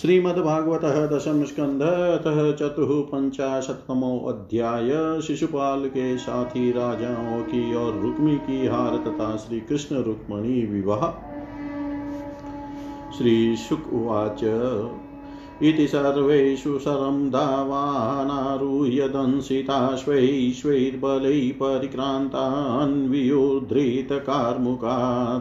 श्रीमद्भागवत दशम स्कंध अतः चतुःपंचाशतमो अध्याय शिशुपाल के साथी राजाओं की और रुक्मी की हार तथा श्री कृष्ण रुक्मणी विवाह। श्री शुक उवाच इति सर्वेषु शरं दावानारुह्य दंसिता श्वैर्बलैः परिक्रान्तान्वियुद्धृतकार्मुका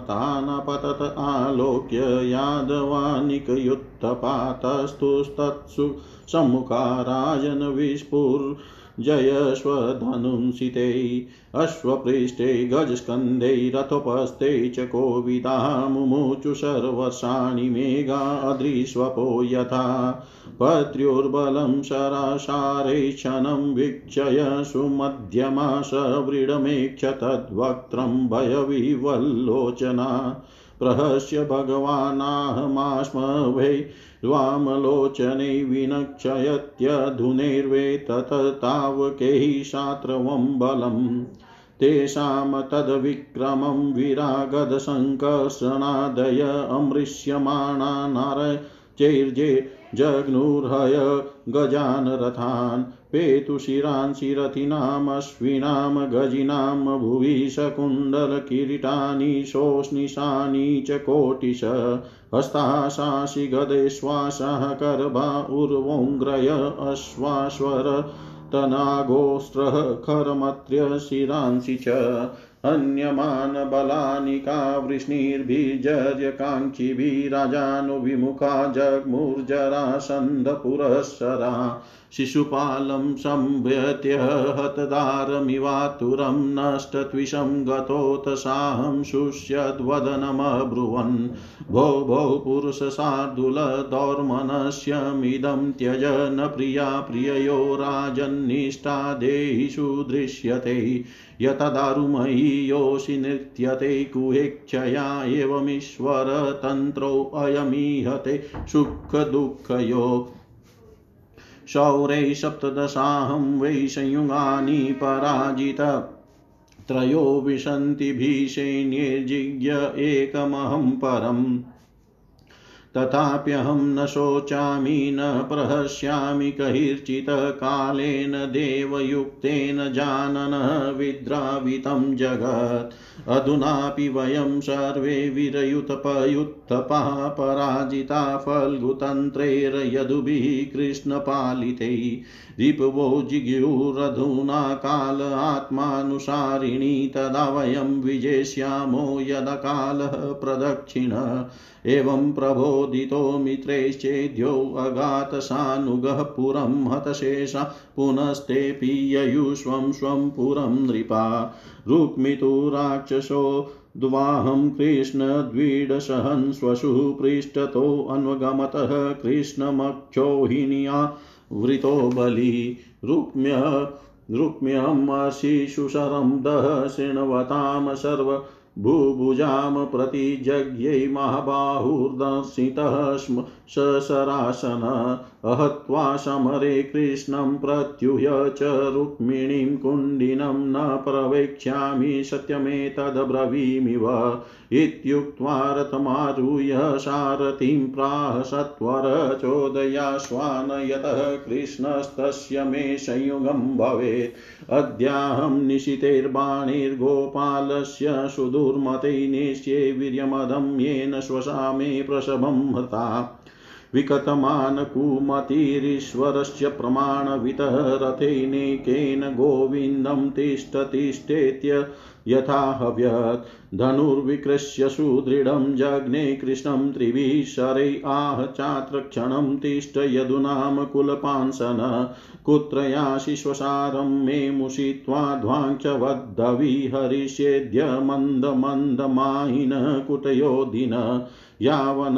तानपतत आलोक्य यादवानिकयुत्तपातस्तुस्तत्सु सम्मुखा राजन्विस्फुर्जयश्वधनुंसिते अश्वपृष्ठे गजस्कन्धे रथोपस्थे च कोविदा मुमुचु सर्वसाणि मेघा अदृश्वपो यथा पत्र्योर्बलं शराशारे क्षणं वीक्षय सुमध्यमासव्रीडमेक्ष तद्वक्त्रं भयविवल्लोचना प्रहस्य भगवानाहमास्म वै द्वामलोचने विनक्षयत्यधुनेर्वे तततावकैः शात्रवं बलम् तेषां तद्विक्रमं विरागदसङ्कर्षणादय अमृष्यमाणा नारचैर्जे जग्नुर्हय गजान रथान् पेतुशिरांसि रथिनामश्विनां गजिनां भुवि शकुण्डलकिरीटानि शोष्निशानि च कोटिश हस्ताशासि गदेश्वासः करभा उर्वोङ्ग्रय अश्वाश्वर तनागोस्त्रः खरमत्र्य शिरांसि च अन्यमान बलानि का वृष्णिर्भिजर्य काङ्क्षिभिराजानुविमुखा जग्मुर्जरासन्धपुरःसरा शिशुपालं संभ्यत्य हतदारमिवातुरं नष्टत्विषं गतोत्साहं शुष्यद्वदनमब्रुवन् भो भो पुरुषसार्दूलदौर्मनस्यमिदं त्यज न प्रिया प्रिययो राजन्निष्ठा देहिषु दृश्यते यतदारुमयी योषि नृत्यते कुहेक्षया एवमीश्वरतन्त्रो अयमीहते सुखदुःखयो शौर्ये सप्तदशाहं वै संयुगानि पराजिता त्रयो विशन्ति भीषेण्ये जिज्ञ एकमहं परम् तथाप्यहं न शोचामि न प्रहस्यामि कहिर्चित् कालेन देवयुक्तेन जानन विद्रावितं जगत् अधुनापि वयं सर्वे वीरयुतपयुत्तपा पराजिता फल्गुतन्त्रैर्यदुभिः कृष्णपालितैः रिपवो जिगुरधुना काल आत्मानुसारिणी तदा वयं विजेष्यामो यदा कालः प्रदक्षिणः एवं प्रभो दितो मित्रैश्चेद्यो अगातसानुगः पुरं हतशेषा पुनस्ते पीययुष्वं स्वं पुरं नृपा रुक्मितो राक्षसो द्वाहं कृष्णद्वीडसहं स्वशु पृष्ठतो अन्वगमतः कृष्णमक्षोहिण्या वृतो बली रुक्म्यं दह शृण्वतां सर्व भूभुजां प्रति जज्ञै महाबाहुर्दंसितः सरासन अहत्वा समरे कृष्णं प्रत्युह्य च रुक्मिणीं कुण्डिनं न प्रवेक्ष्यामि सत्यमेतद्ब्रवीमिव इत्युक्त्वा रथमारुह्य सारथिं प्राह सत्वर चोदयाश्वानयतः कृष्णस्तस्य मे संयुगं भवेत् अद्याहं निशितैर्बाणैर्गोपालस्य सुदुर्मते नेष्ये वीर्यमदं येन श्वसा मे प्रसभं हृता विकतमानकुमतिरीश्वरस्य प्रमाणवितः रथेनेकेन गोविन्दं तिष्ठ तिष्ठेत्य यथा हव्यत् धनुर्विकृष्य सुदृढं जग्ने कृष्णं त्रिभिः शरैः आह चात्र क्षणं तिष्ठ यदुनाम कुलपांसन कुत्र यासि श्वसारं मे मुषित्वा ध्वांश्च वद्धवि हरिषेद्य मन्द मन्द माहिन कुटयोधिन यावन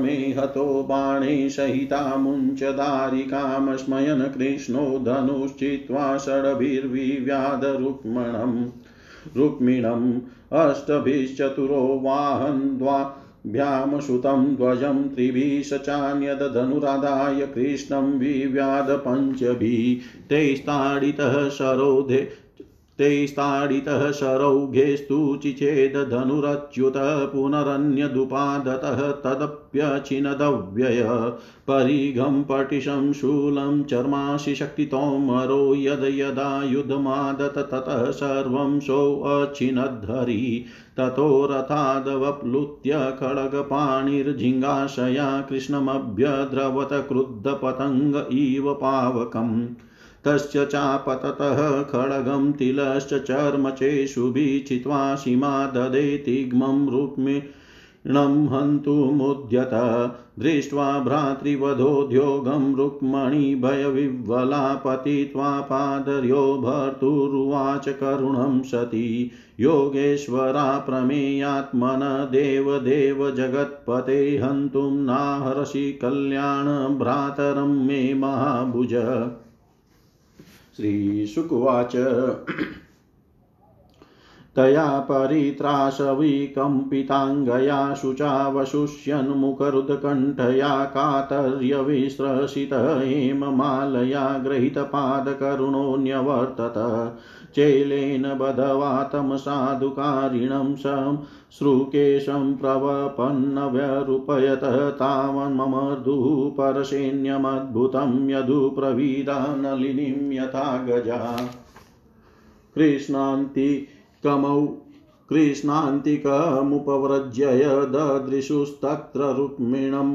मे हतो बाणे सहिता मुञ्च दारिकां स्मयन कृष्णो धनुश्चित्वा षड्भिर्विव्याध रुक्मिणम् अष्टभिश्चतुरो वाहन् द्वाभ्यां सुतं ध्वजं त्रिभिः सचान्यदधनुरादाय कृष्णं विव्याध पञ्चभिः तैस्ताडितः शरौघेस्तु चिचेद धनुरच्युतः पुनरन्यदुपादतः तद सर्वप्य छिनदव्यय परिघं पटिशं शूलं चर्मांसि शक्तितोमरो यद यदा युद्धमादत ततः सर्वं सोऽच्छिनद्धरी ततो रथादवप्लुत्य खड्गपाणिर्जिङ्घाशया कृष्णमभ्यद्रवत क्रुद्धपतङ्ग इव पावकम् तस्य चापततः खड्गं तिलश्च चर्मचेशुभि छित्वा सीमा ददेतिग्मं रुक्मिणं हन्तुमुद्यत दृष्ट्वा भ्रातृवधोद्योगं रुक्मणी भयविह्वला पतित्वा पादर्यो भर्तुरुवाच करुणं सती योगेश्वरा प्रमेयात्मन देवदेव जगत्पते हन्तुं नाहर्षि कल्याण भ्रातरं मे महाभुज। श्रीशुकवाच तया परित्रासविकम्पिताङ्गया शुचा वशुष्यन्मुखरुदकण्ठया कातर्य विस्रसितः हेममालया गृहीतपादकरुणो न्यवर्तत चेलेन बधवा तमसाधुकारिणं श्रुकेशं प्रवपन्नव्यरूपयत तावन्ममर्दुः परशेन्यमद्भुतं यदुप्रविदा नलिनीं यथा गजा कृष्णान्तिकमुपव्रज्यय ददृशुस्तत्र रुक्मिणं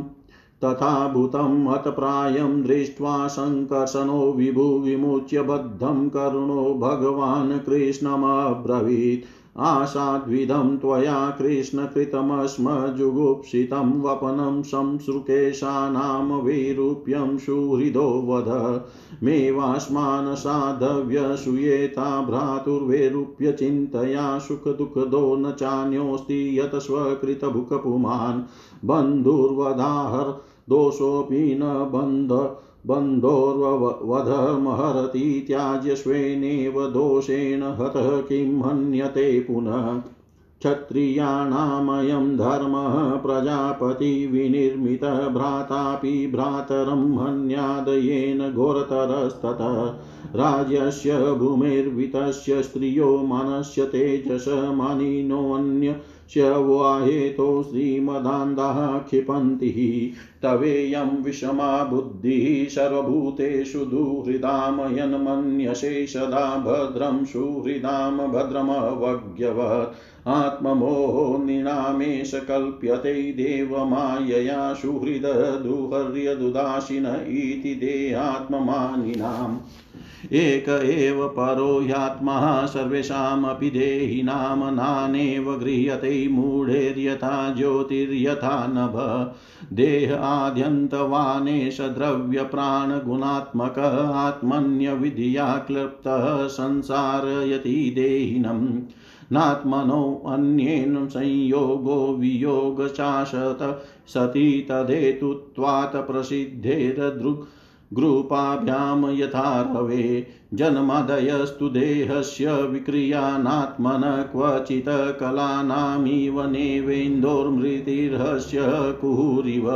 तथा भूतं हतप्रायं दृष्ट्वा शङ्कर्षणो विभु विमुच्य बद्धं करुणो भगवान् कृष्णमब्रवीत् आशाद्विधं त्वया कृष्णकृतमस्म जुगुप्सितं वपनं संसृकेशानां वैरूप्यं सुहृदो वद मेवास्मान् साधव्य सुयेता भ्रातुर्वैरूप्य चिन्तया सुखदुःखदो न चान्योऽस्ति यत् स्वकृतभुक्पुमान् बन्धुर्वधाहर दोषोऽपि न बन्धोर्वधमहरति त्याज्य स्वेनेव दोषेण हतः किं हन्यते पुनः क्षत्रियाणामयं धर्मः प्रजापति विनिर्मितः भ्रातापि भ्रातरं हन्याद येन घोरतरस्ततः राज्यस्य भूमिर्वितस्य स्त्रियो मनस्य तेजस मानिनोऽन्य श्यवाहेतो श्रीमदान्दाः क्षिपन्ति तवेयं विषमा बुद्धिः सर्वभूतेषु दुहृदाम यन्मन्यसे सदा भद्रं सुहृदाम भद्रमवज्ञवत् आत्ममोहो निनामेष कल्प्यते देवमायया सुहृद दुहर्य दुदासीन इति देहात्ममानिनाम् एक एव परो यात्मा सर्वेषामपि देहिनां नानेव गृह्यते मूढैर्यथा ज्योतिर्यथा नभ देह आद्यन्तवानेश द्रव्य प्राणगुणात्मक आत्मन्य विधिया क्लृप्तः संसारयति देहिनम् नात्मनो अन्येन संयोगो वियोग चाशत सति तदेतुत्वात् प्रसिद्धेरदृक् ग्रूपाभ्याम यथा रवे जन्मदयस्तु देहस्य विक्रियानात्मन क्वचित् कलानामिव नेवेन्दोर्मृतिर्हस्य कुहुरिव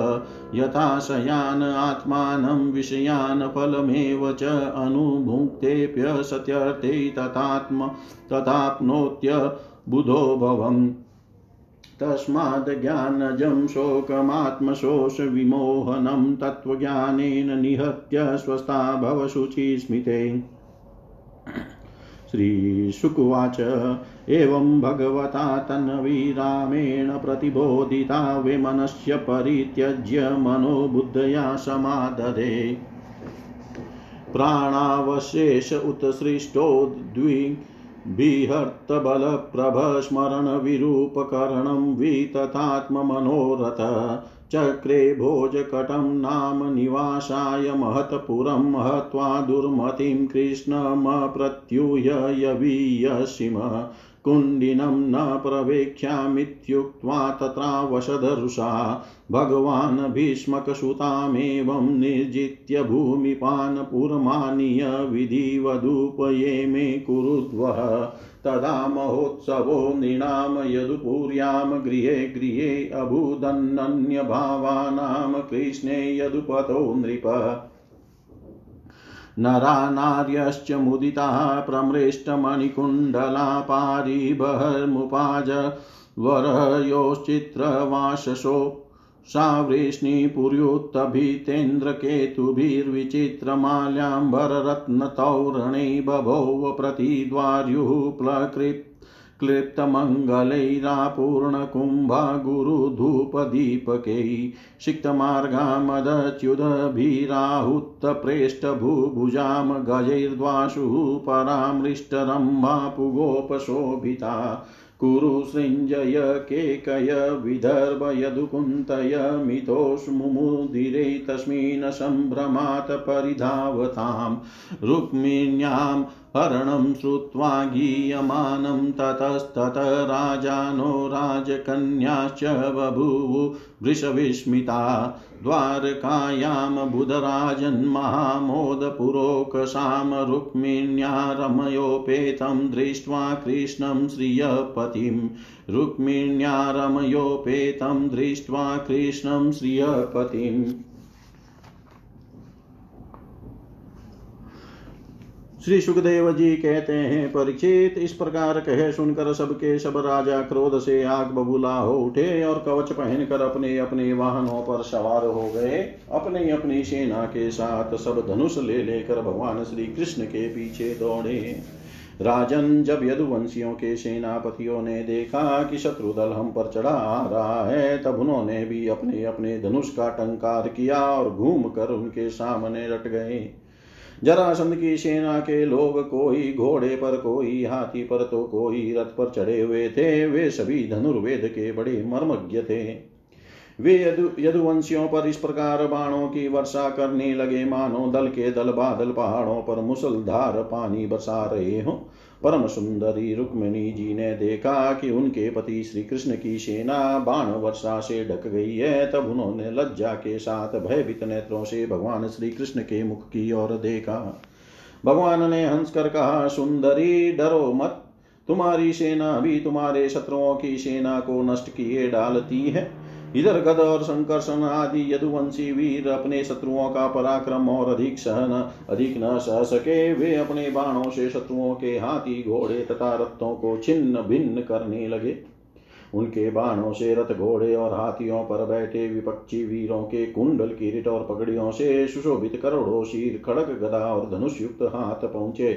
यथा शयान आत्मानं विषयान् फलमेव च अनुभुक्तेऽप्य सत्यर्थे तथाप्नोत्य बुधो भवम् तस्माद् ज्ञानजं शोकमात्मशोष विमोहनं तत्त्वज्ञानेन निहत्य स्वस्था भव शुचिस्मिते। श्रीशुकुवाच एवं भगवता तन्वीरामेण प्रतिबोधिता विमनस्य परित्यज्य मनोबुद्धया समाददे प्राणावशेष उत्सृष्टो द्वि बिहर्तबलप्रभस्मरणविरूपकरणं विततात्ममनोरथ चक्रे भोजकटं नाम निवासाय महत्पुरं हत्वा दुर्मतिं कृष्णमप्रत्यूय यवीयसीम कुण्डिनं न प्रवेक्ष्यामित्युक्त्वा तत्र वशधरुषा भगवान् भीष्मकसुतामेवं निर्जित्य भूमिपान् पुरमानीय विधिवदुपये मे कुरुद्वः तदा महोत्सवो नृणां यदुपुर्यां गृहे गृहे अभूदन्नन्यभावानां कृष्णे यदुपतो नृप नरा नार्यश्च मुदिता प्रमृष्टमणिकुण्डला पारिबहर्मुपाज वरयोश्चित्रवाशसो सावृष्णिपुर्योत्तभितेन्द्रकेतुभिर्विचित्रमाल्याम्बररत्नतौरणे बभौव प्रतिद्वार्युः क्लिप्तमङ्गलैरापूर्णकुम्भा गुरुधूपदीपकै सिक्तमार्गामदच्युतभिराहुतप्रेष्ठभुभुजां गजैर्द्वाशुः परामृष्टरम्भापुगोपशोभिता कुरु सृञ्जय केकय विदर्भ यदुकुन्तय मितोष्मुमुदिरे तस्मिन् सम्भ्रमात् परिधावतां रुक्मिण्यां हरणं श्रुत्वा गीयमानं ततस्तत राजानो राजकन्याश्च बभूवु वृषविस्मिता द्वारकायां बुधराजन्महामोदपुरोकसां रुक्मिण्या रमयोपेतं दृष्ट्वा कृष्णं श्रियपतिं रुक्मिण्या रमयोपेतं दृष्ट्वा कृष्णं श्रियपतिम् श्री सुखदेव जी कहते हैं, परीक्षित, इस प्रकार कहे सुनकर सबके सब राजा क्रोध से आग बबूला हो उठे और कवच पहनकर अपने अपने वाहनों पर सवार हो गए। अपनी अपनी सेना के साथ सब धनुष ले लेकर भगवान श्री कृष्ण के पीछे दौड़े। राजन, जब यदुवंशियों के सेनापतियों ने देखा कि शत्रुदल हम पर चढ़ा आ रहा है, तब उन्होंने भी अपने अपने धनुष का टंकार किया और घूम कर उनके सामने रट गए। जरासंध की सेना के लोग कोई घोड़े पर, कोई हाथी पर, तो कोई रथ पर चढ़े हुए थे। वे सभी धनुर्वेद के बड़े मर्मज्ञ थे। वे यदुवंशियों पर इस प्रकार बाणों की वर्षा करने लगे मानो दल के दल बादल पहाड़ों पर मुसलधार पानी बरसा रहे हो। परम सुंदरी रुक्मिणी जी ने देखा कि उनके पति श्री कृष्ण की सेना बाण वर्षा से ढक गई है, तब उन्होंने लज्जा के साथ भयभीत नेत्रों से भगवान श्री कृष्ण के मुख की ओर देखा। भगवान ने हंसकर कहा, सुंदरी, डरो मत, तुम्हारी सेना भी तुम्हारे शत्रुओं की सेना को नष्ट किए डालती है। इधर गद और संकर्षण आदि यदुवंशी वीर अपने शत्रुओं का पराक्रम और अधिक न सह सके। वे अपने बाणों से शत्रुओं के हाथी, घोड़े तथा रथों को छिन्न भिन्न करने लगे। उनके बाणों से रथ, घोड़े और हाथियों पर बैठे विपक्षी वीरों के कुंडल, किरीट और पगड़ियों से सुशोभित करोड़ों शीर, खड़क, गदा और धनुषयुक्त हाथ पहुंचे।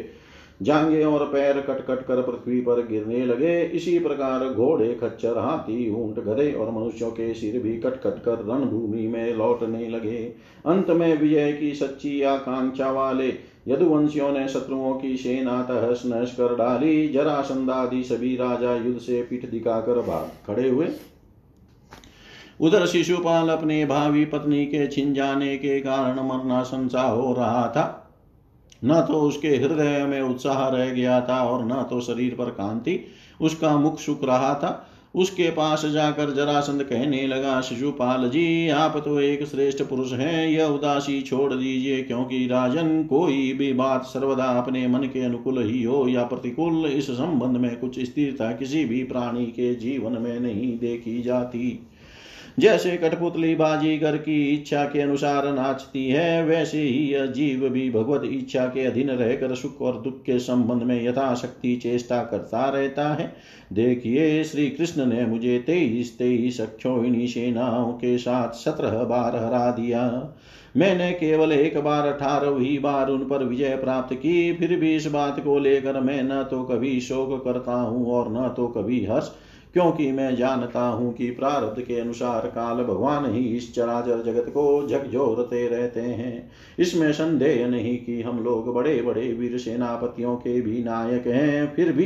जांगे और पैर कट कट कर पृथ्वी पर गिरने लगे। इसी प्रकार घोड़े, खच्चर, हाथी, ऊंट, गधे और मनुष्यों के सिर भी कट कट कर रणभूमि में लौटने लगे। अंत में विजय की सच्ची आकांक्षा वाले यदुवंशियों ने शत्रुओं की सेना तहस नहस कर डाली। जरासंध आदि सभी राजा युद्ध से पीठ दिखाकर भाग खड़े हुए। उधर शिशुपाल अपने भावी पत्नी के छिन जाने के कारण मरणासन्न सा हो रहा था। न तो उसके हृदय में उत्साह रह गया था और न तो शरीर पर कांति। उसका मुख सूख रहा था। उसके पास जाकर जरासंध कहने लगा, शिशुपाल जी, आप तो एक श्रेष्ठ पुरुष हैं, यह उदासी छोड़ दीजिए, क्योंकि राजन, कोई भी बात सर्वदा अपने मन के अनुकूल ही हो या प्रतिकूल, इस संबंध में कुछ स्थिरता किसी भी प्राणी के जीवन में नहीं देखी जाती। जैसे कठपुतली बाजीगर की इच्छा के अनुसार नाचती है, वैसे ही यह जीव भी भगवत इच्छा के अधीन रहकर सुख और दुख के संबंध में यथाशक्ति चेष्टा करता रहता है। देखिए, श्री कृष्ण ने मुझे 23-23 अक्षौहिणी सेनाओं के साथ 17 बार हरा दिया। मैंने केवल एक बार 18वीं बार उन पर विजय प्राप्त की। फिर भी इस बात को लेकर मैं न तो कभी शोक करता हूँ और न तो कभी हर्ष, क्योंकि मैं जानता हूं कि प्रारब्ध के अनुसार काल भगवान ही इस चराचर जगत को झकझोरते रहते हैं। इसमें संदेह नहीं कि हम लोग बड़े बड़े वीर सेनापतियों के भी नायक हैं। फिर भी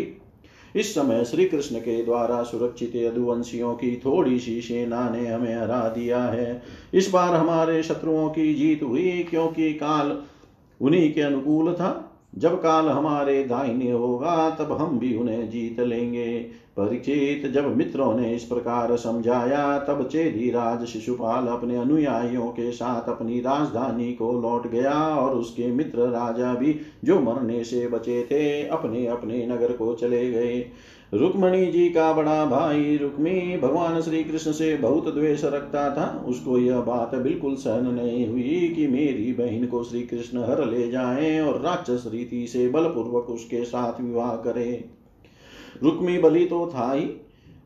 इस समय श्री कृष्ण के द्वारा सुरक्षित यदुवंशियों की थोड़ी सी सेना ने हमें हरा दिया है। इस बार हमारे शत्रुओं की जीत हुई, क्योंकि काल उन्हीं के अनुकूल था। जब काल हमारे दाहिने होगा, तब हम भी उन्हें जीत लेंगे। परीक्षित, जब मित्रों ने इस प्रकार समझाया, तब चेदीराज शिशुपाल अपने अनुयायियों के साथ अपनी राजधानी को लौट गया और उसके मित्र राजा भी, जो मरने से बचे थे, अपने अपने नगर को चले गए। रुक्मणी जी का बड़ा भाई रुक्मी भगवान श्री कृष्ण से बहुत द्वेष रखता था। उसको यह बात बिल्कुल सहन नहीं हुई कि मेरी बहन को श्री कृष्ण हर ले जाएं और राक्षस रीति से बलपूर्वक उसके साथ विवाह करें। रुक्मी बलि तो था ही,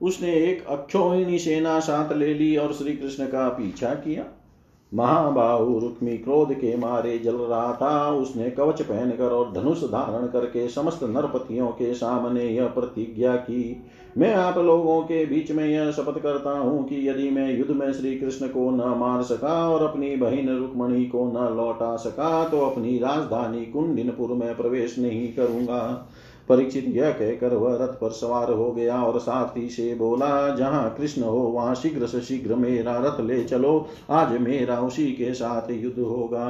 उसने एक अक्षौहिणी सेना साथ ले ली और श्री कृष्ण का पीछा किया। महाबाहु रुक्मी क्रोध के मारे जल रहा था। उसने कवच पहनकर और धनुष धारण करके समस्त नरपतियों के सामने यह प्रतिज्ञा की, मैं आप लोगों के बीच में यह शपथ करता हूँ कि यदि मैं युद्ध में श्री कृष्ण को न मार सका और अपनी बहन रुक्मणी को न लौटा सका तो अपनी राजधानी कुंडिनपुर में प्रवेश नहीं करूँगा। परीक्षित यह कहकर वह रथ पर सवार हो गया और सारथी से बोला, जहाँ कृष्ण हो वहाँ शीघ्र से शीघ्र मेरा रथ ले चलो, आज मेरा उसी के साथ युद्ध होगा।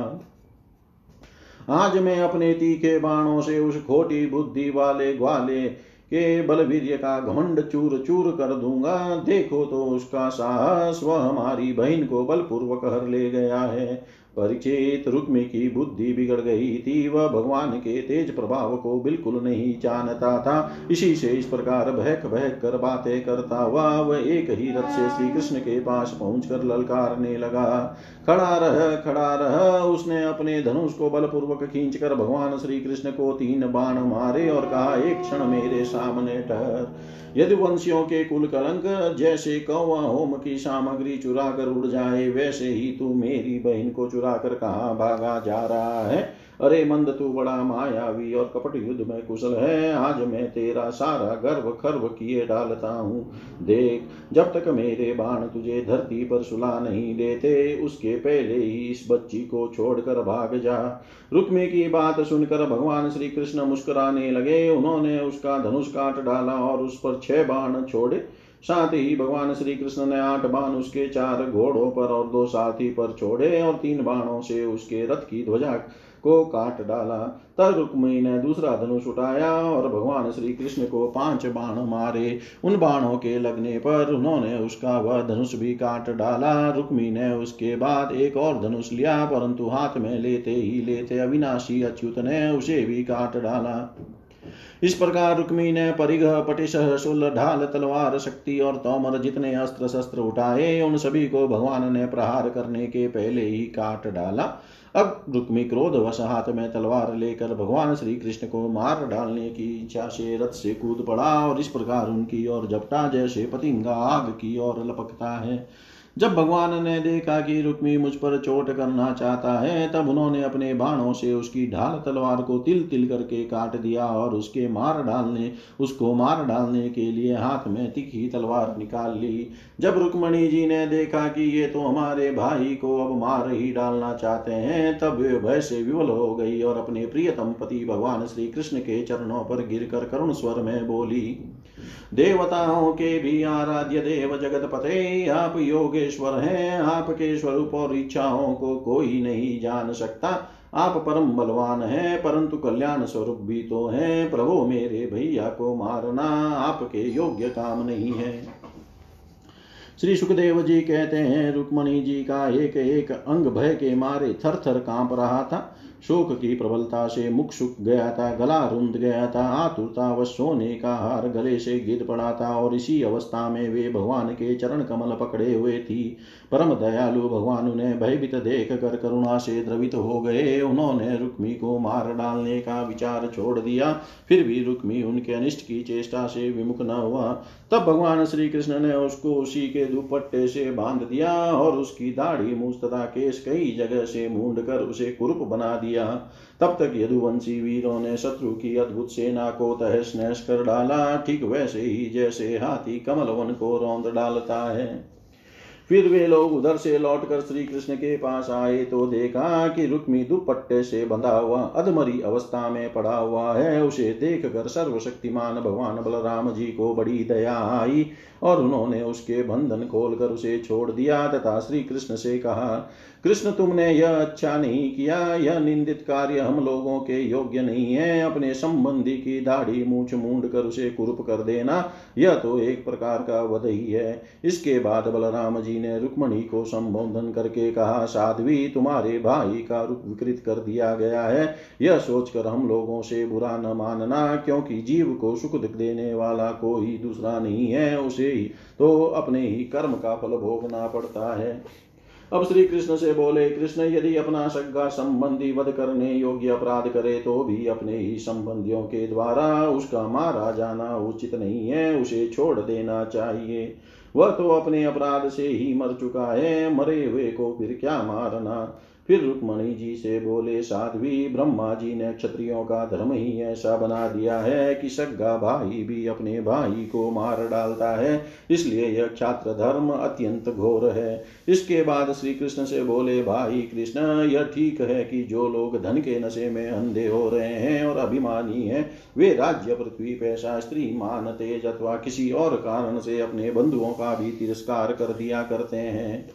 आज मैं अपने तीखे बाणों से उस खोटी बुद्धि वाले ग्वाले के बलवीर्य का घमंड चूर चूर कर दूंगा। देखो तो उसका साहस, वह हमारी बहन को बलपूर्वक हर ले गया है। परीक्षित, रुक्मी की बुद्धि बिगड़ गई थी। वह भगवान के तेज प्रभाव को बिल्कुल नहीं जानता था। इसी से इस प्रकार बहक बहक कर बातें करता हुआ वह एक ही रथ से श्री कृष्ण के पास पहुंचकर ललकारने लगा, खड़ा रह, खड़ा रह। उसने अपने धनुष को बलपूर्वक खींचकर भगवान श्री कृष्ण को 3 बाण मारे और कहा, एक क्षण मेरे सामने ठहर। यदुवंशियों के कुल कलंक जैसे कौवा होम की सामग्री चुरा कर उड़ जाए, वैसे ही तू मेरी बहन को कर कहां भागा जा रहा है। अरे मंद, तू बड़ा मायावी और कपट युद्ध में कुशल है। आज मैं तेरा सारा गर्व खर्व किए डालता हूं। देख, जब तक मेरे बाण तुझे धरती पर सुला नहीं देते, उसके पहले ही इस बच्ची को छोड़कर भाग जा। रुक्मी की बात सुनकर भगवान श्री कृष्ण मुस्कुराने लगे। उन्होंने उसका धनुष काट डाला और उस पर 6 बाण छोड़े। साथ ही भगवान श्री कृष्ण ने 8 बाण उसके 4 घोड़ों पर और 2 साथी पर छोड़े और 3 बाणों से उसके रथ की ध्वजा को काट डाला। तब रुक्मिणी ने दूसरा धनुष उठाया और भगवान श्री कृष्ण को 5 बाण मारे। उन बाणों के लगने पर उन्होंने उसका वह धनुष भी काट डाला। रुक्मिणी ने उसके बाद एक और धनुष लिया, परंतु हाथ में लेते ही लेते अविनाशी अच्युत ने उसे भी काट डाला। इस प्रकार रुक्मी ने परिघ, पटिशह, शूल, ढाल, तलवार, शक्ति और तोमर जितने अस्त्र शस्त्र उठाए, उन सभी को भगवान ने प्रहार करने के पहले ही काट डाला। अब रुक्मी क्रोधवश हाथ में तलवार लेकर भगवान श्री कृष्ण को मार डालने की इच्छा से रथ से कूद पड़ा और इस प्रकार उनकी ओर झपटा, जैसे पतिंगा आग की ओर लपकता है। जब भगवान ने देखा कि रुक्मी मुझ पर चोट करना चाहता है, तब उन्होंने अपने बाणों से उसकी ढाल तलवार को तिल तिल करके काट दिया और उसको मार डालने के लिए हाथ में तीखी तलवार निकाल ली। जब रुक्मणी जी ने देखा कि ये तो हमारे भाई को अब मार ही डालना चाहते हैं, तब वे भय से विवल हो गई और अपने प्रियतम पति भगवान श्री कृष्ण के चरणों पर गिर कर करुण स्वर में बोली, देवताओं के भी आराध्य देव जगत पते, आप योगे ईश्वर हैं। आपके स्वरूप और इच्छाओं को कोई नहीं जान सकता। आप परम बलवान हैं, परंतु कल्याण स्वरूप भी तो हैं। प्रभु, मेरे भैया को मारना आपके योग्य काम नहीं है। श्री सुखदेव जी कहते हैं, रुक्मणी जी का एक एक अंग भय के मारे थर थर कांप रहा था। शोक की प्रबलता से मुख सूख गया था, गला रुंध गया था, आतुरता व सोने का हार गले से गिर पड़ा था और इसी अवस्था में वे भगवान के चरण कमल पकड़े हुए थी। परम दयालु भगवान उन्हें भयभीत देख कर करुणा से द्रवित हो गए। उन्होंने रुक्मी को मार डालने का विचार छोड़ दिया, फिर भी रुक्मी उनके अनिष्ट की चेष्टा से विमुख न हुआ। तब भगवान श्री कृष्ण ने उसको उसी के दुपट्टे से बांध दिया और उसकी दाढ़ी, मूछ तथा केश कई जगह से मूंड कर उसे कुरूप बना दिया। तब तक यदुवंशी वीरों ने शत्रु की अद्भुत सेना को तहस नहस कर डाला, ठीक वैसे ही जैसे हाथी कमलवन को रौंद डालता है। फिर वे लोग उधर से लौटकर श्री कृष्ण के पास आए तो देखा कि रुक्मी दुपट्टे से बंधा हुआ अधमरी अवस्था में पड़ा हुआ है। उसे देखकर सर्वशक्तिमान भगवान बलराम जी को बड़ी दया आई और उन्होंने उसके बंधन खोलकर उसे छोड़ दिया तथा श्री कृष्ण से कहा, कृष्ण, तुमने यह अच्छा नहीं किया। यह निंदित कार्य हम लोगों के योग्य नहीं है। अपने संबंधी की दाढ़ी, मूछ मूंड कर उसे कुरूप कर देना, यह तो एक प्रकार का वध ही है। इसके बाद बलराम जी ने रुक्मणी को संबोधन करके कहा, साध्वी, तुम्हारे भाई का रूप विकृत कर दिया गया है। यह सोचकर हम लोगों से बुरा न मानना, क्योंकि जीव को सुख देने वाला कोई दूसरा नहीं है, उसे ही तो अपने ही कर्म का फल भोगना पड़ता है। अब श्री कृष्ण से बोले, कृष्ण यदि अपना सगा संबंधी वध करने योग्य अपराध करे तो भी अपने ही संबंधियों के द्वारा उसका मारा जाना उचित नहीं है, उसे छोड़ देना चाहिए। वह तो अपने अपराध से ही मर चुका है, मरे हुए को फिर क्या मारना। फिर रुक्मणी जी से बोले, साध्वी ब्रह्मा जी ने क्षत्रियों का धर्म ही ऐसा बना दिया है कि सगा भाई भी अपने भाई को मार डालता है, इसलिए यह क्षात्र धर्म अत्यंत घोर है। इसके बाद श्री कृष्ण से बोले, भाई कृष्ण यह ठीक है कि जो लोग धन के नशे में अंधे हो रहे हैं और अभिमानी हैं वे राज्य पृथ्वी पैसा स्त्री मान तेज अथवा किसी और कारण से अपने बंधुओं का भी तिरस्कार कर दिया करते हैं।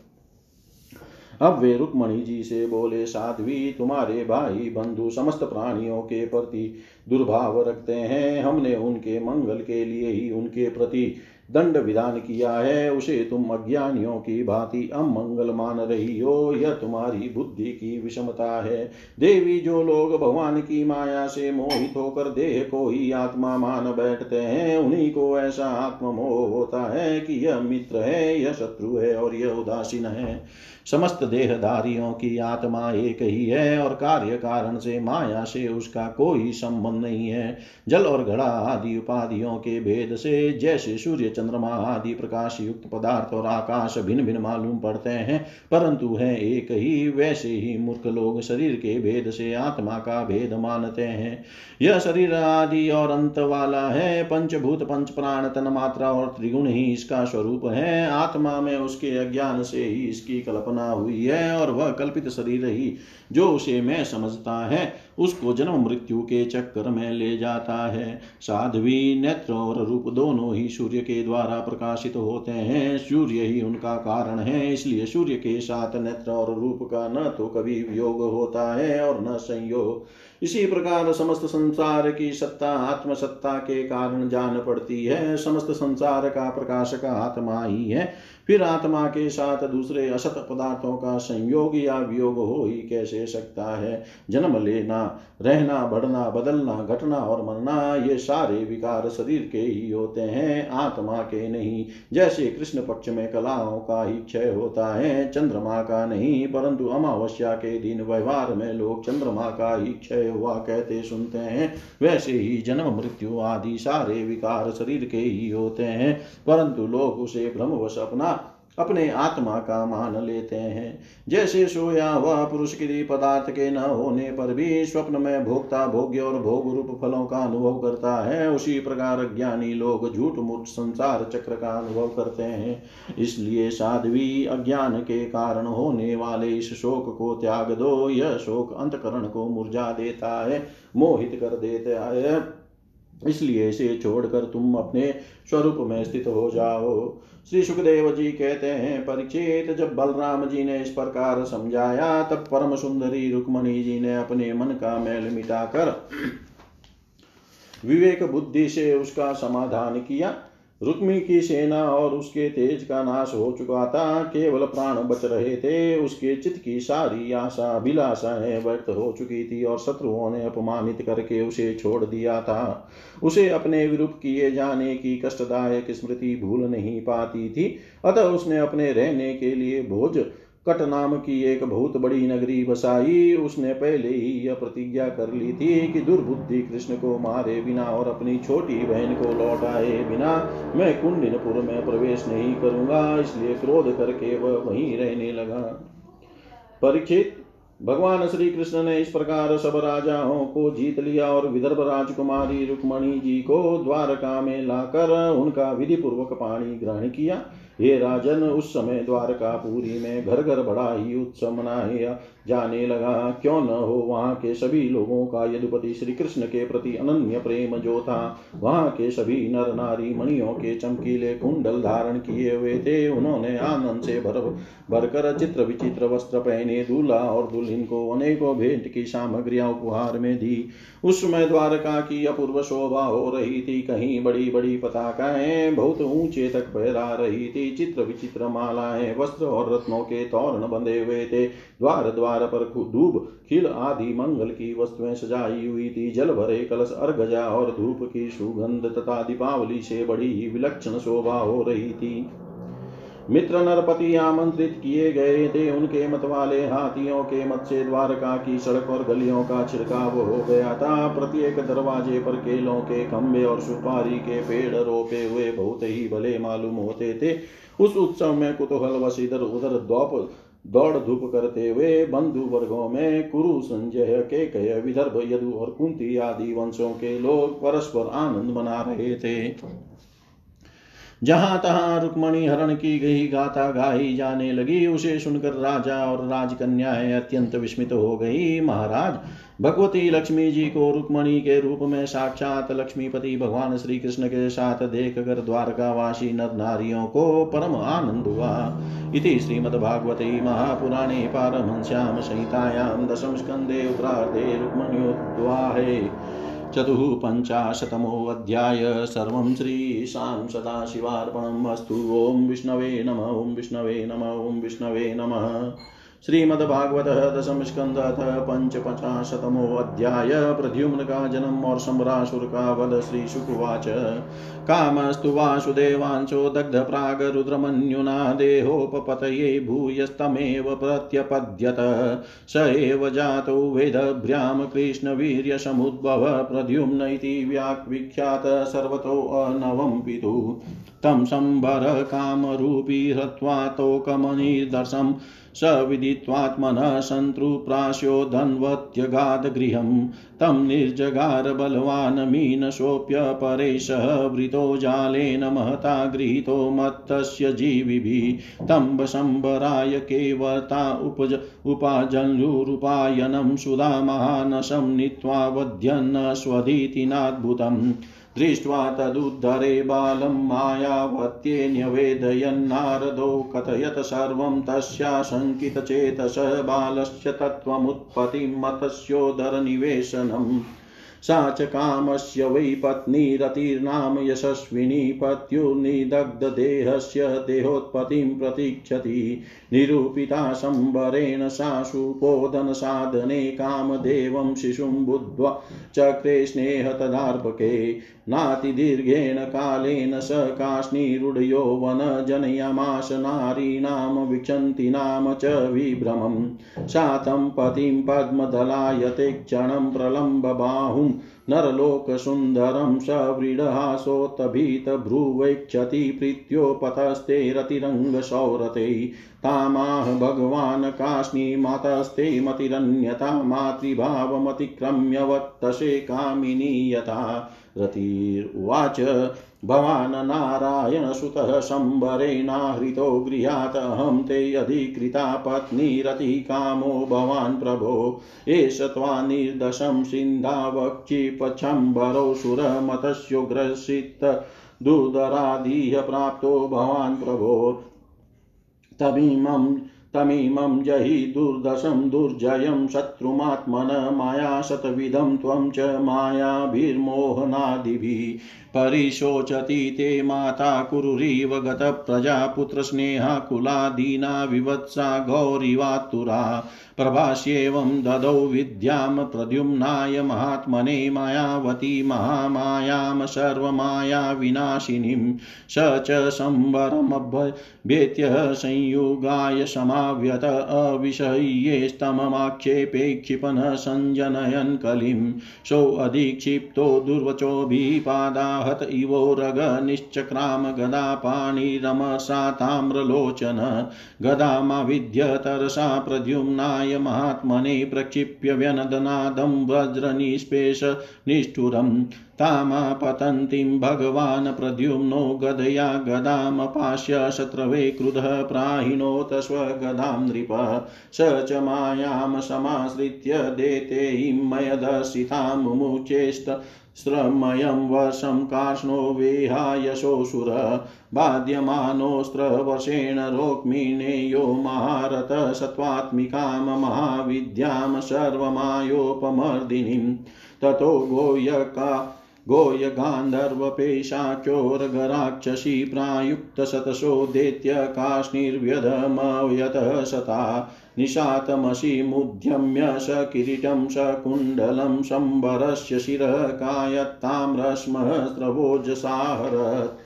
अब वे रुक्मणी जी से बोले, साध्वी तुम्हारे भाई बंधु समस्त प्राणियों के प्रति दुर्भाव रखते हैं, हमने उनके मंगल के लिए ही उनके प्रति दंड विधान किया है, उसे तुम अज्ञानियों की भांति अमंगल मान रही हो, यह तुम्हारी बुद्धि की विषमता है। देवी जो लोग भगवान की माया से मोहित होकर देह को ही आत्मा मान बैठते हैं उन्हीं को ऐसा आत्ममोह होता है कि यह मित्र है, यह शत्रु है और यह उदासीन है। समस्त देहधारियों की आत्मा एक ही है और कार्य कारण से माया से उसका कोई संबंध नहीं है। जल और घड़ा आदि उपाधियों के भेद से जैसे सूर्य चंद्रमा आदि प्रकाश युक्त पदार्थ और आकाश भिन्न भिन्न मालूम पड़ते हैं परंतु है एक ही, वैसे ही मूर्ख लोग शरीर के भेद से आत्मा का भेद मानते हैं। यह शरीर आदि और अंत वाला है, पंचभूत पंच प्राण तन मात्रा और त्रिगुण ही इसका स्वरूप है। आत्मा में उसके अज्ञान से ही इसकी कल्पना हुई है और वह कल्पित शरीर ही जो उसे मैं समझता है उसको जन्म मृत्यु के चक्कर में ले जाता है। साध्वी नेत्र और रूप दोनों ही सूर्य के द्वारा प्रकाशित होते हैं, सूर्य ही उनका कारण है, इसलिए सूर्य के साथ नेत्र और रूप का न तो कभी वियोग होता है और न संयोग। इसी प्रकार समस्त संसार की सत्ता आत्मसत्ता के कारण जान पड़ती है। समस्त संसार का प्रकाशक आत्मा ही है, फिर आत्मा के साथ दूसरे असत पदार्थों का संयोग या वियोग हो ही कैसे सकता है। जन्म लेना, रहना, बढ़ना, बदलना, घटना और मरना ये सारे विकार शरीर के ही होते हैं, आत्मा के नहीं। जैसे कृष्ण पक्ष में कलाओं का ही क्षय होता है, चंद्रमा का नहीं, परंतु अमावस्या के दिन व्यवहार में लोग चंद्रमा का ही क्षय हुआ कहते सुनते हैं, वैसे ही जन्म मृत्यु आदि सारे विकार शरीर के ही होते हैं परंतु लोग उसे भ्रमवश अपने आत्मा का मान लेते हैं। जैसे सोया वह पुरुष किसी पदार्थ के न होने पर भी स्वप्न में भोक्ता भोग्य और भोग रूप फलों का अनुभव करता है, उसी प्रकार ज्ञानी लोग झूठ मूठ संसार चक्र का अनुभव करते हैं। इसलिए साध्वी अज्ञान के कारण होने वाले इस शोक को त्याग दो, यह शोक अंतकरण को मुरझा देता है, मोहित कर देता है, इसलिए इसे छोड़कर तुम अपने स्वरूप में स्थित हो जाओ। श्री सुखदेव जी कहते हैं, परीक्षित जब बलराम जी ने इस प्रकार समझाया तब परम सुंदरी रुक्मणी जी ने अपने मन का मैल मिटाकर विवेक बुद्धि से उसका समाधान किया। रुक्मी की सेना और उसके तेज का नाश हो चुका था, केवल प्राण बच रहे थे। उसके चित्त की सारी आशा अभिलाषाएं व्यक्त हो चुकी थी और शत्रुओं ने अपमानित करके उसे छोड़ दिया था। उसे अपने विरूप किए जाने की कष्टदायक स्मृति भूल नहीं पाती थी, अतः उसने अपने रहने के लिए भोज कट नाम की एक बहुत बड़ी नगरी बसाई। उसने पहले ही यह प्रतिज्ञा कर ली थी कि दुर्बुद्धि कृष्ण को मारे बिना और अपनी छोटी बहन को लौटाए बिना मैं कुंडिनपुर में प्रवेश नहीं करूंगा, इसलिए क्रोध करके वह वहीं रहने लगा। परीक्षित, भगवान श्री कृष्ण ने इस प्रकार सब राजाओं को जीत लिया और विदर्भ राजकुमारी रुक्मणी जी को द्वारका में लाकर उनका विधि पूर्वक पाणी ग्रहण किया। ये राजन, उस समय द्वारकापुरी में घर घर बड़ा ही उत्सव मनाया जाने लगा। क्यों न हो, वहाँ के सभी लोगों का यदुपति श्री कृष्ण के प्रति अनन्य प्रेम जो था, वहाँ के सभी नर नारी मणियों के चमकीले कुंडल धारण किए हुए थे। उन्होंने आनंद से भरकर चित्र विचित्र वस्त्र पहने। दूल्हा और दुल्हन को अनेकों भेंट की सामग्रियां उपहार में दी। उस समय द्वारका की अपूर्व शोभा हो रही थी। कहीं बड़ी बड़ी पताकाएं बहुत ऊंचे तक फहरा रही थी, चित्र विचित्र मालाएं, वस्त्र और रत्नों के तोरण बंधे हुए थे। द्वार द्वार पर धूप, खील आदि मंगल की वस्तुएं सजाई हुई थी। जल भरे कलश, अर्घजा और धूप की सुगंध तथा दीपावली से बड़ी ही विलक्षण शोभा हो रही थी। मित्र नरपति आमंत्रित किए गए थे। उनके मत वाले हाथियों के मत से द्वारका की सड़क और गलियों का छिड़काव हो गया था। प्रत्येक दरवाजे पर केलों के खंभे और सुपारी के पेड़ रोपे हुए बहुत ही भले मालूम होते थे। उस उत्सव में कुतूहलवश इधर उधर दौड़ धूप करते हुए बंधु वर्गों में कुरु, संजय, केकय, विदर्भ, यदु और कुंती आदि वंशों के लोग परस्पर आनंद मना रहे थे। जहां तहां रुक्मणी हरण की गई गाथा गाई जाने लगी। उसे सुनकर राजा और राजकन्याएं अत्यंत विस्मित हो गई। महाराज, भगवती लक्ष्मी जी को रुक्मणी के रूप में साक्षात लक्ष्मीपति भगवान श्री कृष्ण के साथ देख कर द्वारकावासी नर नारियों को परम आनंद हुआ। इति श्रीमद्भागवते महापुराणे पारमहंस्याम संहितायां दशम स्कंदे उत्तरार्धे रुक्मण्योद्वाहे चतुःपञ्चाशतमोऽध्यायः। सर्वं श्रीशां सदाशिवार्पणमस्तु। ओं विष्णवे नमः। ओं विष्णवे नमः। ओं विष्णवे नमः। श्रीमद्भागवतः दशम स्कंदः पंचपचाशतमोऽध्यायः। प्रद्युम्न का जन्म और सम्रासुर का वध। श्री शुकुवाच। कामस्तु वासुदेवांशो दग्धप्राग रुद्रमन्युना देहोपपतये भूयस्तमेव प्रत्यपद्यत। स एव जातो वेदभ्याम कृष्णवीर्यसमुद्भव प्रद्युम्न इति विख्यात सर्वतो अनवम्पितु। तं संभर कामरूपी हत्वा तोकमनिर्दर्शं स विदित्वात्मनः शत्रुप्राश्यो धन्वत्यगाद गृहम्। तं निर्जगार बलवान् मीनशोप्य परेशः वृतो जालेन महता गृहीतो मत्तस्य जीविभिः। तं वशम्बराय केवर्ता उपाजन्युरुपायनं सुधामहानशं नीत्वा वध्यन्न स्वधीतिनाद्भुतम्। दृष्ट्वा तदुद्धरे बालं मायावत्ये न्यवेदयन्नारदो कथयत सर्वं तस्या शङ्कितचेतसः बालस्य तत्त्वमुत्पत्तिं मतस्योदरनिवेशनम्। सा च कामस्य वै पत्नीरतिर्नाम यशस्विनी पत्युर्निदग्धदेहस्य देहोत्पत्तिं प्रतीक्षति। निरूपिता शम्बरेण सा सुपोदनसाधने कामदेवं शिशुं बुद्ध्वा चक्रे स्नेहतदार्पके। नातिदीर्घेण कालेन स काष्णीरूढयौवनजनयामास नारीणां विक्षन्तीनां च विभ्रमं। सा तं पतिं पद्मदलायते क्षणं प्रलम्ब बाहुं नरलोकसुन्दरं सव्रीडहासोत्तभीतभ्रुवैक्षति प्रीत्योपतस्ते रतिरङ्गशौरते। तामाह भगवान् काष्णीमातस्ते मतिरन्यता मातृभावमतिक्रम्य वक्तसे कामिनीयता। रतिर्वाच। भवान् नारायणसुतः शम्बरेणाहृतो गृहात् अहं ते अधिकृता पत्नी रति कामो भवान् प्रभो। एष त्वा निर्दशं सिन्धावक्षिपच्छम्बरो सुरमतस्योग्रसित दुदरादिह प्राप्तो भवान् प्रभो। तमीमं जहि दुर्दशं दुर्जयं शत्रुमात्मन माया शतविधं त्वं च मायाभिर्मोहनादिभिः। परिशोचति ते माता कुरुरीव गतप्रजा पुत्रस्नेहा कुलादीना विवत्सा गौरीवातुरा। प्रभास्येवं ददौ विद्यां प्रद्युम्नाय महात्मने मायावती महामायां सर्वमायाविनाशिनीं। स च शम्बरमभ्येत्य संयुगाय समाव्यत अविषय्येस्तममाक्षेपे क्षिपनः सञ्जनयन् कलिं। सोऽधिक्षिप्तो दुर्वचोभिपादाहत इवो रगनिश्चक्राम गदापाणिरमसा ताम्रलोचन। गदामाविद्य तरसा प्रद्युम्नाय महात्मने प्रक्षिप्य व्यनदनादं वज्रनिष्पेष निष्ठुरम्। तामापतन्तीं भगवान् प्रद्युम्नो गदया गदामपाश्य शत्रवे क्रुधः प्राहिणोत स्वगदां नृपः। स च मायां समाश्रित्य देतेयीं मयदर्शितां मुमुचेष्ट श्रमयं वर्षं काष्णो वेहायशोऽसुर। बाध्यमानोऽस्त्र वर्षेण रोक्मिणेयो महारथ सत्त्वात्मिकां महाविद्यां सर्वमायोपमर्दिनीं। ततो गोय गान्धर्वपेशा चोरगराक्षसी प्रायुक्त शतशो देत्य काष्णीर्व्यधमयत सता। निशातमसि मुद्यम्य स किरीटं स कुण्डलं शम्बरस्य शिरः कायत्ताम्रस्मः स्रवोजसाहरत्।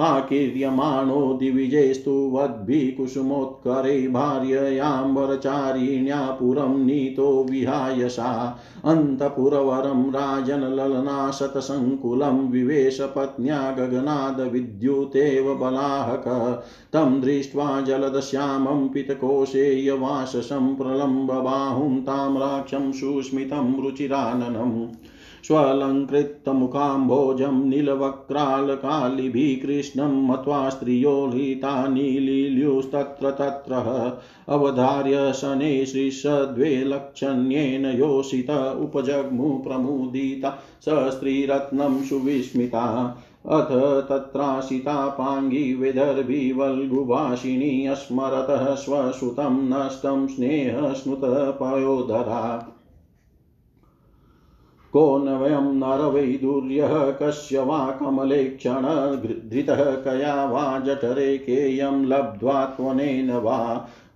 आकीर्यमाणो दिविजेस्तु वद्भिकुसुमोत्करे भार्ययाम्बरचारिण्या पुरं नीतो विहाय सा अन्तःपुरवरं राजन ललना शतसंकुलं विवेश पत्न्या गगनाद विद्युतेव बलाहक तं दृष्ट्वा जलदश्यामं पितकोशे यवाशसं प्रलम्ब बाहुं ताम्राक्षं सुस्मितं रुचिराननम् स्वलंकृत मुखाम्भोजं नीलवक्त्रालकालिभिः कृष्णं मत्वा स्त्रियो लीता नीलील्युस्तत्र तत्र अवधार्य शनैः श्रीसद्वे लक्षण्येन योषित उपजग्मु प्रमुदिता सस्त्रीरत्नं सुविस्मिता अथ तत्राशिता पांगी विदर्भी वल्गुभाषिणी अस्मरतः स्वसुतं नष्टं स्नेहस्नुत पयोधरा को नवयं नरवै दुर्यः कस्य वा कमले क्षण धृतः कया वा जठरे केयं लब्ध्वा त्वनेन वा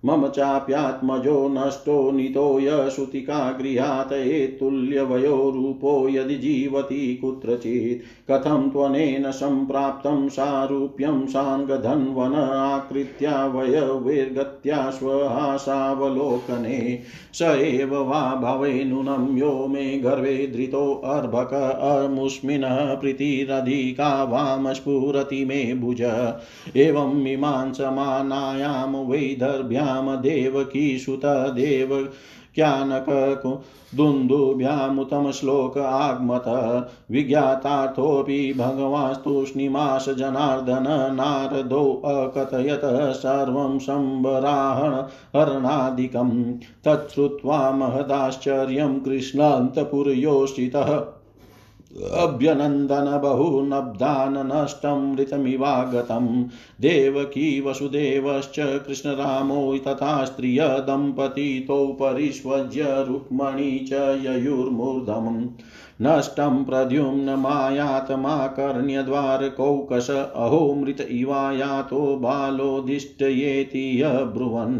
मम चाप्यात्मजो नष्टो नितो यशुतिका गृहात् तुल्यवयो रूपो यदि जीवति कुत्रचित् कथं त्वनेन सम्प्राप्तं सारूप्यं सांगधन्वन आकृत्या वयविर्गत्या स्वहासावलोकने स एव वा भवेनुनं यो मे गर्वे धृतो अर्भक अमुष्मिनः प्रीतिरधिका वामस्फुरति मे भुज एवं मीमांसमानायां वैदर्भ्याम् देवकीसुता देव क्यानक दुन्दुभ्यामुतम श्लोक आगमत विज्ञातार्थोऽपि भगवांस्तूष्णीमास जनार्दन नारदो अकथयत सर्वं संबराहण हरणादिकं तच्छ्रुत्वा महदाश्चर्यं कृष्णान्तपुरयोषितः अभ्यनंदन बहुनब्दान नष्टं ऋतमिवागतं देवकी वसुदेवश्च कृष्णरामो तथा स्त्रिय दंपतीतो परिष्वज्य रुक्मणी च ययुर्मूर्धम् नष्टं प्रद्युम्न मायात्मा कर्ण्यद्वारकौकश अहो मृत इवायातो बालोदिष्टयेति ब्रुवन्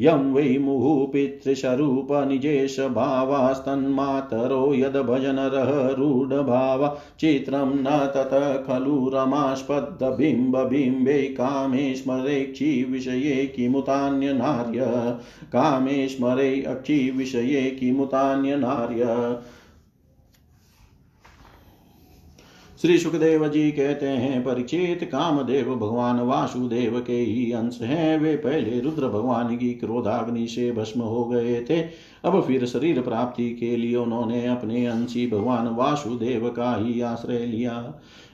यं वै मुहुः पितृस्वरूपनिजेश भावास्तन्मातरो यद्भजनरहरूढभावा चित्रं न तत खलु रमास्पदबिम्बबिम्बे कामे स्मरेक्षि विषये किमुतान्यनार्य कामे स्मरे अक्षि विषये किमुतान्यनार्य। श्री सुखदेव जी कहते हैं, परीक्षित, कामदेव भगवान वासुदेव के ही अंश हैं। वे पहले रुद्र भगवान की क्रोधाग्नि से भस्म हो गए थे। अब फिर शरीर प्राप्ति के लिए उन्होंने अपने अंशी भगवान वासुदेव का ही आश्रय लिया।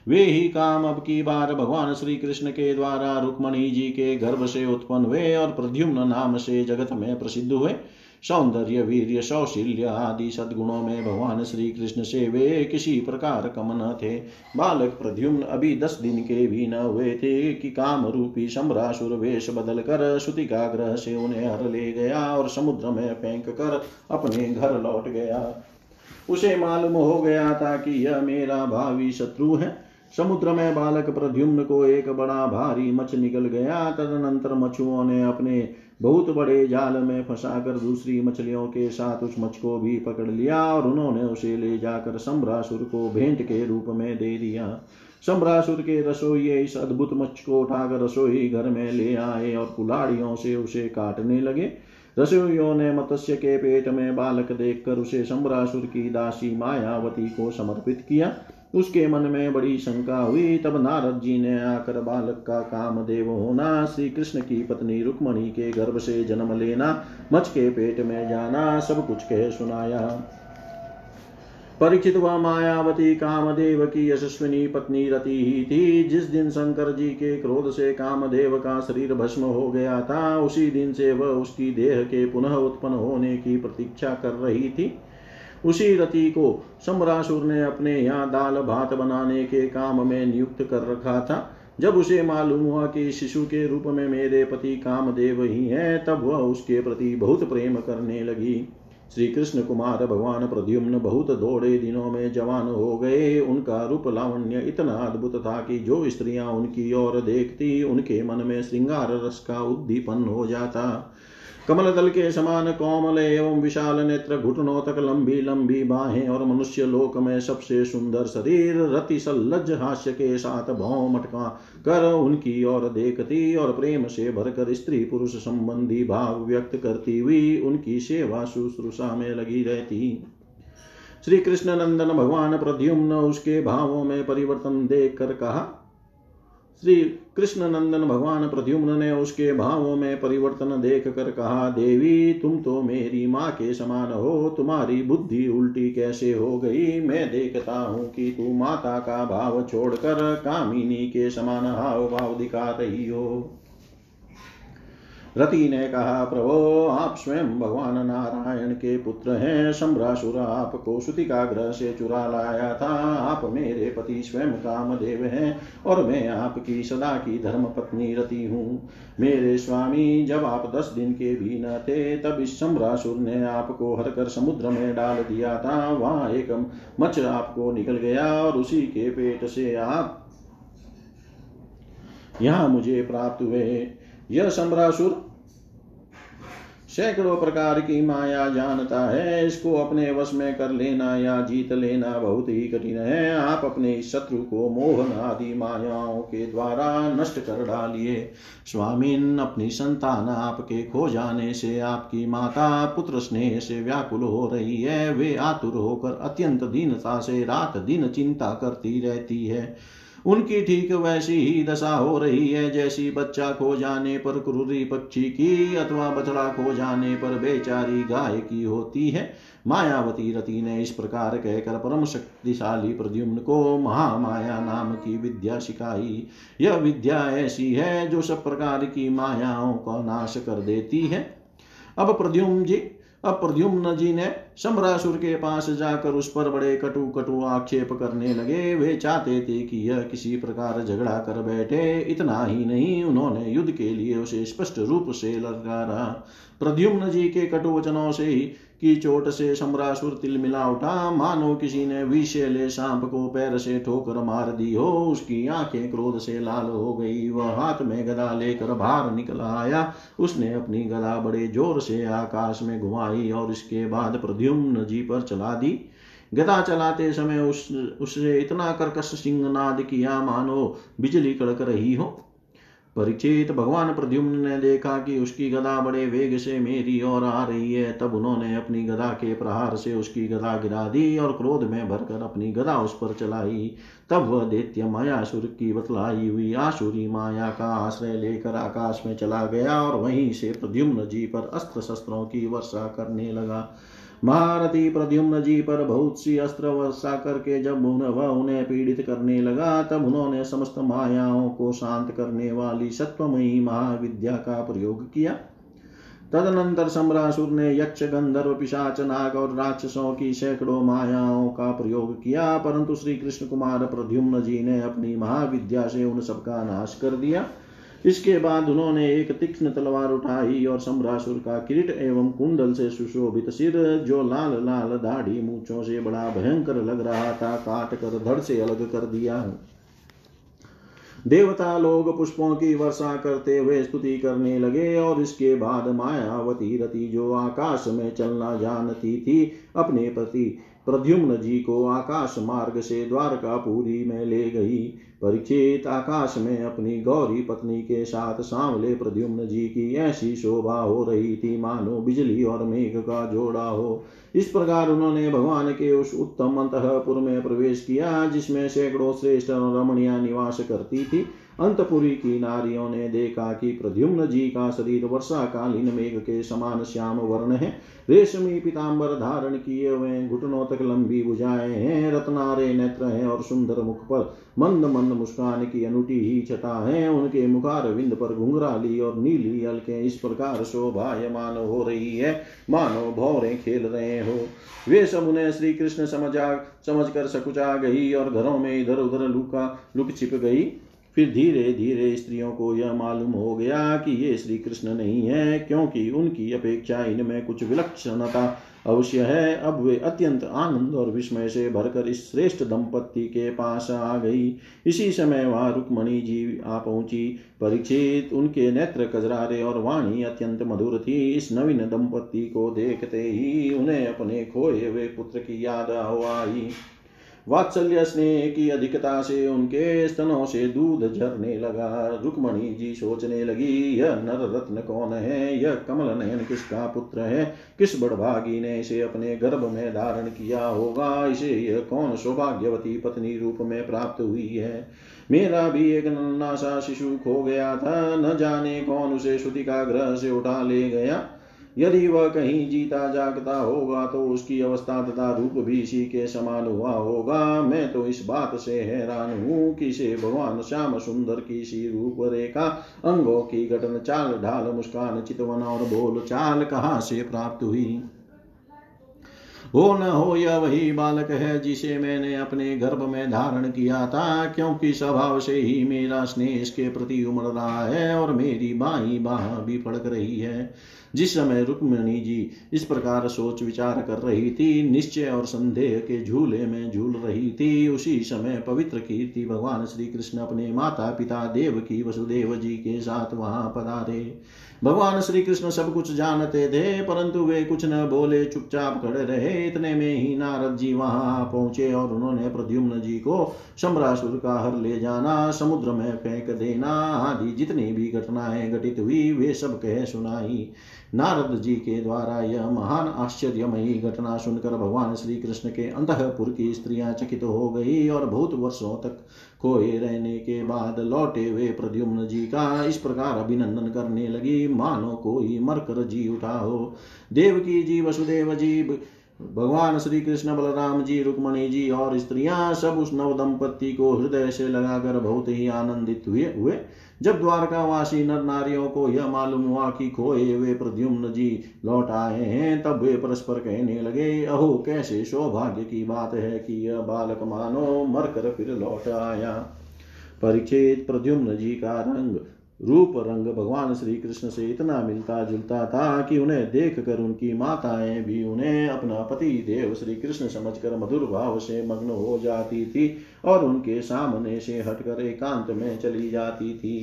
वे ही काम अब की बार भगवान श्री कृष्ण के द्वारा रुक्मणी जी के गर्भ से उत्पन्न हुए और प्रद्युम्न नाम से जगत में प्रसिद्ध हुए। सौंदर्य, वीर्य, सौशील्य आदि सद्गुणों में भगवान श्री कृष्ण से वे किसी प्रकार कम न थे। बालक प्रद्युम्न अभी 10 दिन के भी न हुए थे कि काम रूपी सम्रासुर वेश बदल कर श्रुतिका ग्रह से उन्हें हर ले गया और समुद्र में फेंक कर अपने घर लौट गया। उसे मालूम हो गया था कि यह मेरा भावी शत्रु है। समुद्र में बालक प्रद्युम्न को एक बड़ा भारी मच्छ निकल गया। तदनंतर मछुओं ने अपने बहुत बड़े जाल में फंसाकर दूसरी मछलियों के साथ उस मच्छ को भी पकड़ लिया और उन्होंने उसे ले जाकर सम्रासुर को भेंट के रूप में दे दिया। सम्रासुर के रसोइये इस अद्भुत मच्छ को उठाकर रसोई घर में ले आए और कुल्हाड़ियों से उसे काटने लगे। रसोइयों ने मत्स्य के पेट में बालक देखकर उसे सम्रासुर की दासी मायावती को समर्पित किया। उसके मन में बड़ी शंका हुई। तब नारद जी ने आकर बालक का कामदेव होना, श्री कृष्ण की पत्नी रुक्मणी के गर्भ से जन्म लेना, मच्छ के पेट में जाना, सब कुछ कह सुनाया। परीक्षित, व मायावती कामदेव की यशस्विनी पत्नी रति ही थी। जिस दिन शंकर जी के क्रोध से कामदेव का शरीर भस्म हो गया था, उसी दिन से वह उसकी देह के पुनः उत्पन्न होने की प्रतीक्षा कर रही थी। उसी रति को सम्रासुर ने अपने यहाँ दाल भात बनाने के काम में नियुक्त कर रखा था। जब उसे मालूम हुआ कि शिशु के रूप में मेरे पति कामदेव ही हैं, तब वह उसके प्रति बहुत प्रेम करने लगी। श्री कृष्ण कुमार भगवान प्रद्युम्न बहुत थोड़े दिनों में जवान हो गए। उनका रूप लावण्य इतना अद्भुत था कि जो स्त्रियां उनकी ओर देखती उनके मन में श्रृंगार रस का उद्दीपन हो जाता। कमल दल के समान कोमल एवं विशाल नेत्र, घुटनों तक लंबी लंबी बाहें और मनुष्य लोक में सबसे सुंदर शरीर, रतिसल्लज हास्य के साथ भौं मटका कर उनकी ओर देखती और प्रेम से भरकर स्त्री पुरुष संबंधी भाव व्यक्त करती हुई उनकी सेवा शुश्रूषा में लगी रहती। श्री कृष्ण नंदन भगवान प्रद्युम्न उसके भावों में परिवर्तन देख कर कहा श्री कृष्ण नंदन भगवान प्रद्युम्न ने उसके भावों में परिवर्तन देख कर कहा, देवी तुम तो मेरी माँ के समान हो, तुम्हारी बुद्धि उल्टी कैसे हो गई। मैं देखता हूँ कि तू माता का भाव छोड़कर कामिनी के समान हाव भाव दिखा रही हो। रति ने कहा, प्रभो आप स्वयं भगवान नारायण के पुत्र हैं। सम्रासुर आपको सुतिकाग्रह से चुरा लाया था। आप मेरे पति स्वयं कामदेव हैं और मैं आपकी सदा की धर्म पत्नी रति हूँ। मेरे स्वामी जब आप 10 दिन के भी न थे तब इस सम्रासुर ने आपको हर कर समुद्र में डाल दिया था। वहाँ एक मच्छ आपको निकल गया और उसी के पेट से आप यहाँ मुझे प्राप्त हुए। यह सम्रासुर सैकड़ों प्रकार की माया जानता है, इसको अपने वश में कर लेना या जीत लेना बहुत ही कठिन है। आप अपने शत्रु को मोहन आदि मायाओं के द्वारा नष्ट कर डालिए। स्वामीन अपनी संतान आपके खो जाने से आपकी माता पुत्र स्नेह से व्याकुल हो रही है। वे आतुर होकर अत्यंत दीनता से रात दिन चिंता करती रहती है। उनकी ठीक वैसी ही दशा हो रही है जैसी बच्चा खो जाने पर क्रूरी पक्षी की अथवा बछड़ा खो जाने पर बेचारी गाय की होती है। मायावती रति ने इस प्रकार कहकर परम शक्तिशाली प्रद्युम्न को महामाया नाम की विद्या सिखाई। यह विद्या ऐसी है जो सब प्रकार की मायाओं का नाश कर देती है। अब प्रद्युम्न जी ने सम्रासुर के पास जाकर उस पर बड़े कटु आक्षेप करने लगे। वे चाहते थे कि यह किसी प्रकार झगड़ा कर बैठे। इतना ही नहीं, उन्होंने युद्ध के लिए उसे स्पष्ट रूप से ललकारा। प्रद्युम्न जी के कटु वचनों से की चोट से सम्रासुर तिलमिला उठा, मानो किसी ने विषैले सांप को पैर से ठोकर मार दी हो। उसकी आंखें क्रोध से लाल हो गई। वह हाथ में गदा लेकर बाहर निकल आया। उसने अपनी गदा बड़े जोर से आकाश में घुमाई और इसके बाद प्रद्युम्न जी पर चला दी। गदा चलाते समय उससे इतना कर्कश सिंहनाद किया मानो बिजली कड़क रही हो। परिचित भगवान प्रद्युम्न ने देखा कि उसकी गदा बड़े वेग से मेरी ओर आ रही है। तब उन्होंने अपनी गदा के प्रहार से उसकी गदा गिरा दी और क्रोध में भरकर अपनी गदा उस पर चलाई। तब वह दैत्य मायासुर की बतलाई हुई आसुरी माया का आश्रय लेकर आकाश में चला गया और वहीं से प्रद्युम्न जी पर अस्त्र शस्त्रों की वर्षा करने लगा। महारथी प्रद्युम्न जी पर बहुत सी अस्त्र वर्षा करके जब वह उन्हें पीड़ित करने लगा तब उन्होंने समस्त मायाओं को शांत करने वाली सत्वमयी महाविद्या का प्रयोग किया। तदनंतर सम्रासुर ने यक्ष, गंधर्व, पिशाच, नाग और राक्षसों की सैकड़ों मायाओं का प्रयोग किया, परंतु श्री कृष्ण कुमार प्रद्युम्न जी ने अपनी महाविद्या से उन सबका नाश कर दिया। इसके बाद उन्होंने एक तीक्ष्ण तलवार उठाई और सम्रासुर का किरीट एवं कुंडल से सुशोभित सिर, जो लाल लाल दाढ़ी मूंछों से बड़ा भयंकर लग रहा था, काट कर धड़ से अलग कर दिया। देवता लोग पुष्पों की वर्षा करते हुए स्तुति करने लगे और इसके बाद मायावती रति, जो आकाश में चलना जानती थी, अपने पति प्रद्युम्न जी को आकाश मार्ग से द्वारकापुरी में ले गई। परीक्षित आकाश में अपनी गौरी पत्नी के साथ सांवले प्रद्युम्न जी की ऐसी शोभा हो रही थी मानो बिजली और मेघ का जोड़ा हो। इस प्रकार उन्होंने भगवान के उस उत्तम अंतःपुर में प्रवेश किया जिसमें सैकड़ों श्रेष्ठ रमणियां निवास करती थी। अंतपुरी की नारियों ने देखा कि प्रद्युम्न जी का शरीर वर्षाकालीन मेघ के समान श्याम वर्ण है, रेशमी पीताम्बर धारण किए हुए, घुटनों तक लंबी भुजाएं हैं, रत्नारे नेत्र हैं और सुंदर मुख पर मंद मंद मुस्कान की अनूठी ही छटा है। उनके मुखारविंद पर घुंघराली और नीली अलकें इस प्रकार शोभायमान हो रही है मानो भौरे खेल रहे हो। वे सब उन्हें श्री कृष्ण समझकर सकुचा गई और घरों में इधर उधर लुक छिप गई। फिर धीरे धीरे स्त्रियों को यह मालूम हो गया कि ये श्री कृष्ण नहीं है, क्योंकि उनकी अपेक्षा इनमें कुछ विलक्षणता अवश्य है। अब वे अत्यंत आनंद और विस्मय से भरकर इस श्रेष्ठ दंपत्ति के पास आ गई। इसी समय वहां रुक्मणी जी आ पहुंची। परीक्षित, उनके नेत्र कजरारे और वाणी अत्यंत मधुर थी। इस नवीन दंपत्ति को देखते ही उन्हें अपने खोए हुए पुत्र की याद आई। वात्सल्य स्नेह की अधिकता से उनके स्तनों से दूध झरने लगा। रुक्मणी जी सोचने लगी, यह नर रत्न कौन है? यह कमल नयन किसका पुत्र है? किस बड़भागी ने इसे अपने गर्भ में धारण किया होगा? इसे यह कौन सौभाग्यवती पत्नी रूप में प्राप्त हुई है? मेरा भी एक नन्ना सा शिशु खो गया था, न जाने कौन उसे श्रुति का ग्रह से उठा ले गया। यदि वह कहीं जीता जागता होगा तो उसकी अवस्था तथा रूप भी इसी के समान हुआ होगा। मैं तो इस बात से हैरान हूँ कि से भगवान श्याम सुंदर की सी रूपरेखा, अंगों की गठन, चाल ढाल, मुस्कान, चितवन और बोल चाल कहाँ से प्राप्त हुई। हो न हो, यह वही बालक है जिसे मैंने अपने गर्भ में धारण किया था, क्योंकि स्वभाव से ही मेरा स्नेह इसके प्रति उमड़ रहा है और मेरी बाई बाह भी फड़क रही है। जिस समय रुक्मिणी जी इस प्रकार सोच विचार कर रही थी, निश्चय और संदेह के झूले में झूल रही थी, उसी समय पवित्र कीर्ति भगवान श्री कृष्ण अपने माता पिता देवकी वसुदेव जी के साथ वहां पधारे। भगवान श्री कृष्ण सब कुछ जानते थे, परंतु वे कुछ न बोले, चुपचाप खड़े रहे। इतने में ही नारद जी वहां पहुंचे और उन्होंने प्रद्युम्न जी को शंबरासुर का हर ले जाना, समुद्र में फेंक देना आदि जितनी भी घटनाएं घटित हुई वे सब कह सुनाई। नारद जी के द्वारा यह महान आश्चर्यमयी घटना सुनकर भगवान श्री कृष्ण के अंतःपुर की स्त्रियां चकित हो गई और बहुत वर्षों तक खोए रहने के बाद लौटे हुए प्रद्युम्न जी का इस प्रकार अभिनंदन करने लगी मानो कोई मरकर जी उठा हो। देवकी जी, वसुदेव जी, भगवान श्री कृष्ण, बलराम जी, रुक्मणी जी और स्त्रियां सब उस नव दंपत्ति को हृदय से लगाकर बहुत ही आनंदित हुए। जब द्वारकावासी नर नारियों को यह मालूम हुआ कि खोए हुए प्रद्युम्न जी लौट आए हैं, तब वे परस्पर कहने लगे, अहो कैसे सौभाग्य की बात है कि यह बालक मानो मरकर फिर लौट आया। परीक्षित, प्रद्युम्न जी का रूप रंग भगवान श्री कृष्ण से इतना मिलता जुलता था कि उन्हें देख कर उनकी माताएं भी उन्हें अपना पति देव श्री कृष्ण समझकर मधुर भाव से मग्न हो जाती थी और उनके सामने से हटकर एकांत में चली जाती थी।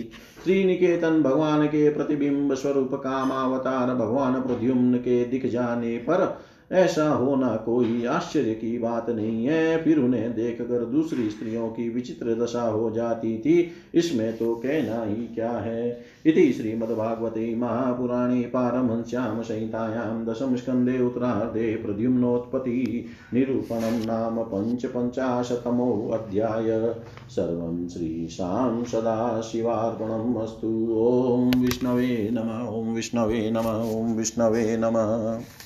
श्री निकेतन भगवान के प्रतिबिंब स्वरूप कामावतार भगवान प्रद्युम्न के दिख जाने पर ऐसा होना कोई आश्चर्य की बात नहीं है। फिर उन्हें देखकर दूसरी स्त्रियों की विचित्र दशा हो जाती थी, इसमें तो कहना ही क्या है। इति श्रीमद्भागवते महापुराणे पारमहंस्यां संहितायां दशम स्कन्धे उत्तरार्धे प्रद्युम्नोत्पत्ति निरूपणं नाम 45तमो अध्याय। सर्वं श्रीशां सदाशिवार्पणमस्तु। ओम विष्णवे नमः, ओम विष्णवे नमः, ओम विष्णवे नमः।